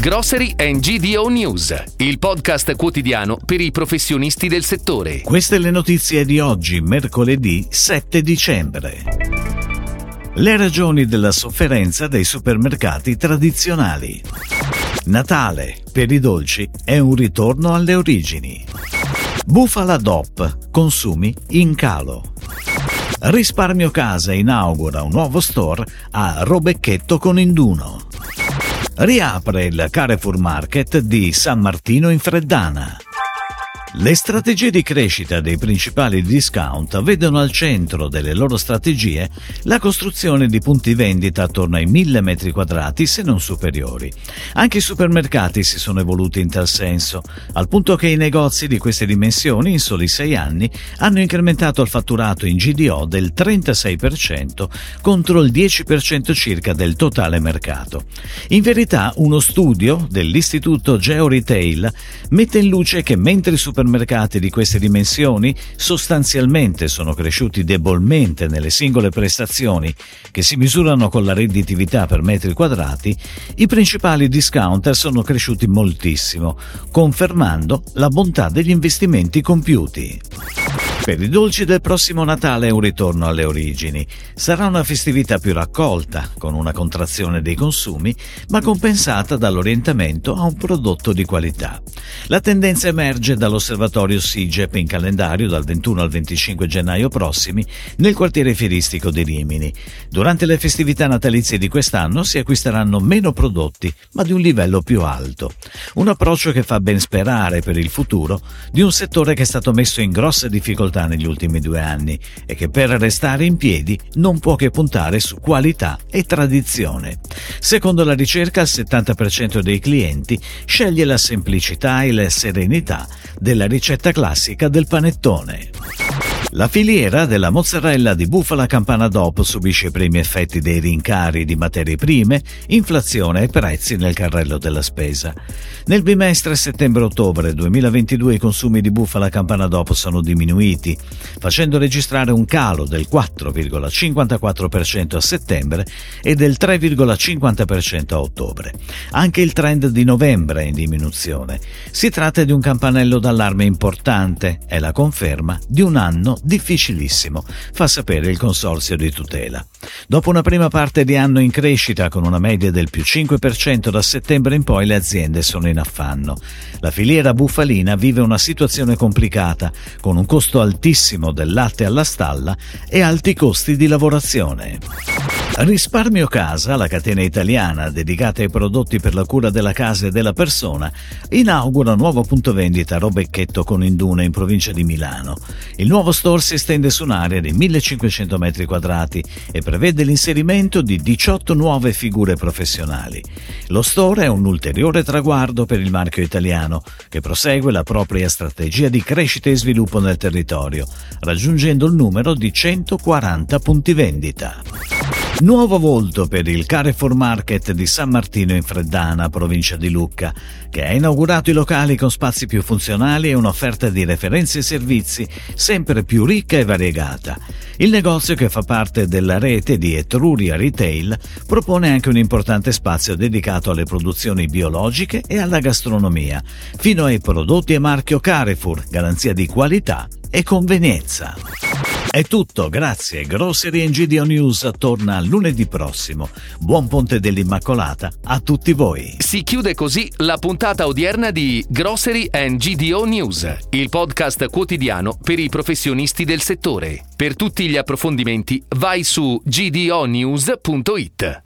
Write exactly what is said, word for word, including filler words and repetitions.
Grocery and G D O News, il podcast quotidiano per i professionisti del settore. Queste le notizie di oggi, mercoledì sette dicembre. Le ragioni della sofferenza dei supermercati tradizionali. Natale, per i dolci, è un ritorno alle origini. Bufala D O P, consumi in calo. Risparmio Casa inaugura un nuovo store a Robecchetto con Induno. Riapre il Carrefour Market di San Martino in Freddana. Le strategie di crescita dei principali discount vedono al centro delle loro strategie la costruzione di punti vendita attorno ai mille metri quadrati, se non superiori. Anche i supermercati si sono evoluti in tal senso, al punto che i negozi di queste dimensioni in soli sei anni hanno incrementato il fatturato in G D O del trentasei per cento contro il dieci per cento circa del totale mercato. In verità, uno studio dell'istituto Geo Retail mette in luce che mentre i supermercati supermercati di queste dimensioni sostanzialmente sono cresciuti debolmente nelle singole prestazioni che si misurano con la redditività per metri quadrati, i principali discounter sono cresciuti moltissimo, confermando la bontà degli investimenti compiuti. Per i dolci del prossimo Natale è un ritorno alle origini. Sarà una festività più raccolta, con una contrazione dei consumi, ma compensata dall'orientamento a un prodotto di qualità. La tendenza emerge dall'osservatorio SIGEP in calendario dal ventuno al venticinque gennaio prossimi nel quartiere fieristico di Rimini. Durante le festività natalizie di quest'anno si acquisteranno meno prodotti, ma di un livello più alto. Un approccio che fa ben sperare per il futuro di un settore che è stato messo in grosse difficoltà negli ultimi due anni e che per restare in piedi non può che puntare su qualità e tradizione. Secondo la ricerca, il settanta per cento dei clienti sceglie la semplicità e la serenità della ricetta classica del panettone. La filiera della mozzarella di bufala campana D O P subisce i primi effetti dei rincari di materie prime, inflazione e prezzi nel carrello della spesa. Nel bimestre settembre-ottobre duemilaventidue i consumi di bufala campana D O P sono diminuiti, facendo registrare un calo del quattro virgola cinquantaquattro per cento a settembre e del tre virgola cinquanta per cento a ottobre. Anche il trend di novembre è in diminuzione. Si tratta di un campanello d'allarme importante, è la conferma di un anno difficilissimo, fa sapere il Consorzio di tutela. Dopo una prima parte di anno in crescita con una media del più cinque per cento da settembre in poi, le aziende sono in affanno. La filiera bufalina vive una situazione complicata, con un costo altissimo del latte alla stalla e alti costi di lavorazione. Risparmio Casa, la catena italiana dedicata ai prodotti per la cura della casa e della persona, inaugura un nuovo punto vendita a Robecchetto con Induno in provincia di Milano. Il nuovo store si estende su un'area di millecinquecento metri quadrati e prevede l'inserimento di diciotto nuove figure professionali. Lo store è un ulteriore traguardo per il marchio italiano, che prosegue la propria strategia di crescita e sviluppo nel territorio, raggiungendo il numero di centoquaranta punti vendita. Nuovo volto per il Carrefour Market di San Martino in Freddana, provincia di Lucca, che ha inaugurato i locali con spazi più funzionali e un'offerta di referenze e servizi sempre più ricca e variegata. Il negozio, che fa parte della rete di Etruria Retail, propone anche un importante spazio dedicato alle produzioni biologiche e alla gastronomia, fino ai prodotti e marchio Carrefour, garanzia di qualità e convenienza. È tutto, grazie. Grocery and G D O News torna lunedì prossimo. Buon Ponte dell'Immacolata a tutti voi. Si chiude così la puntata odierna di Grocery and G D O News, il podcast quotidiano per i professionisti del settore. Per tutti gli approfondimenti vai su g d o news punto it.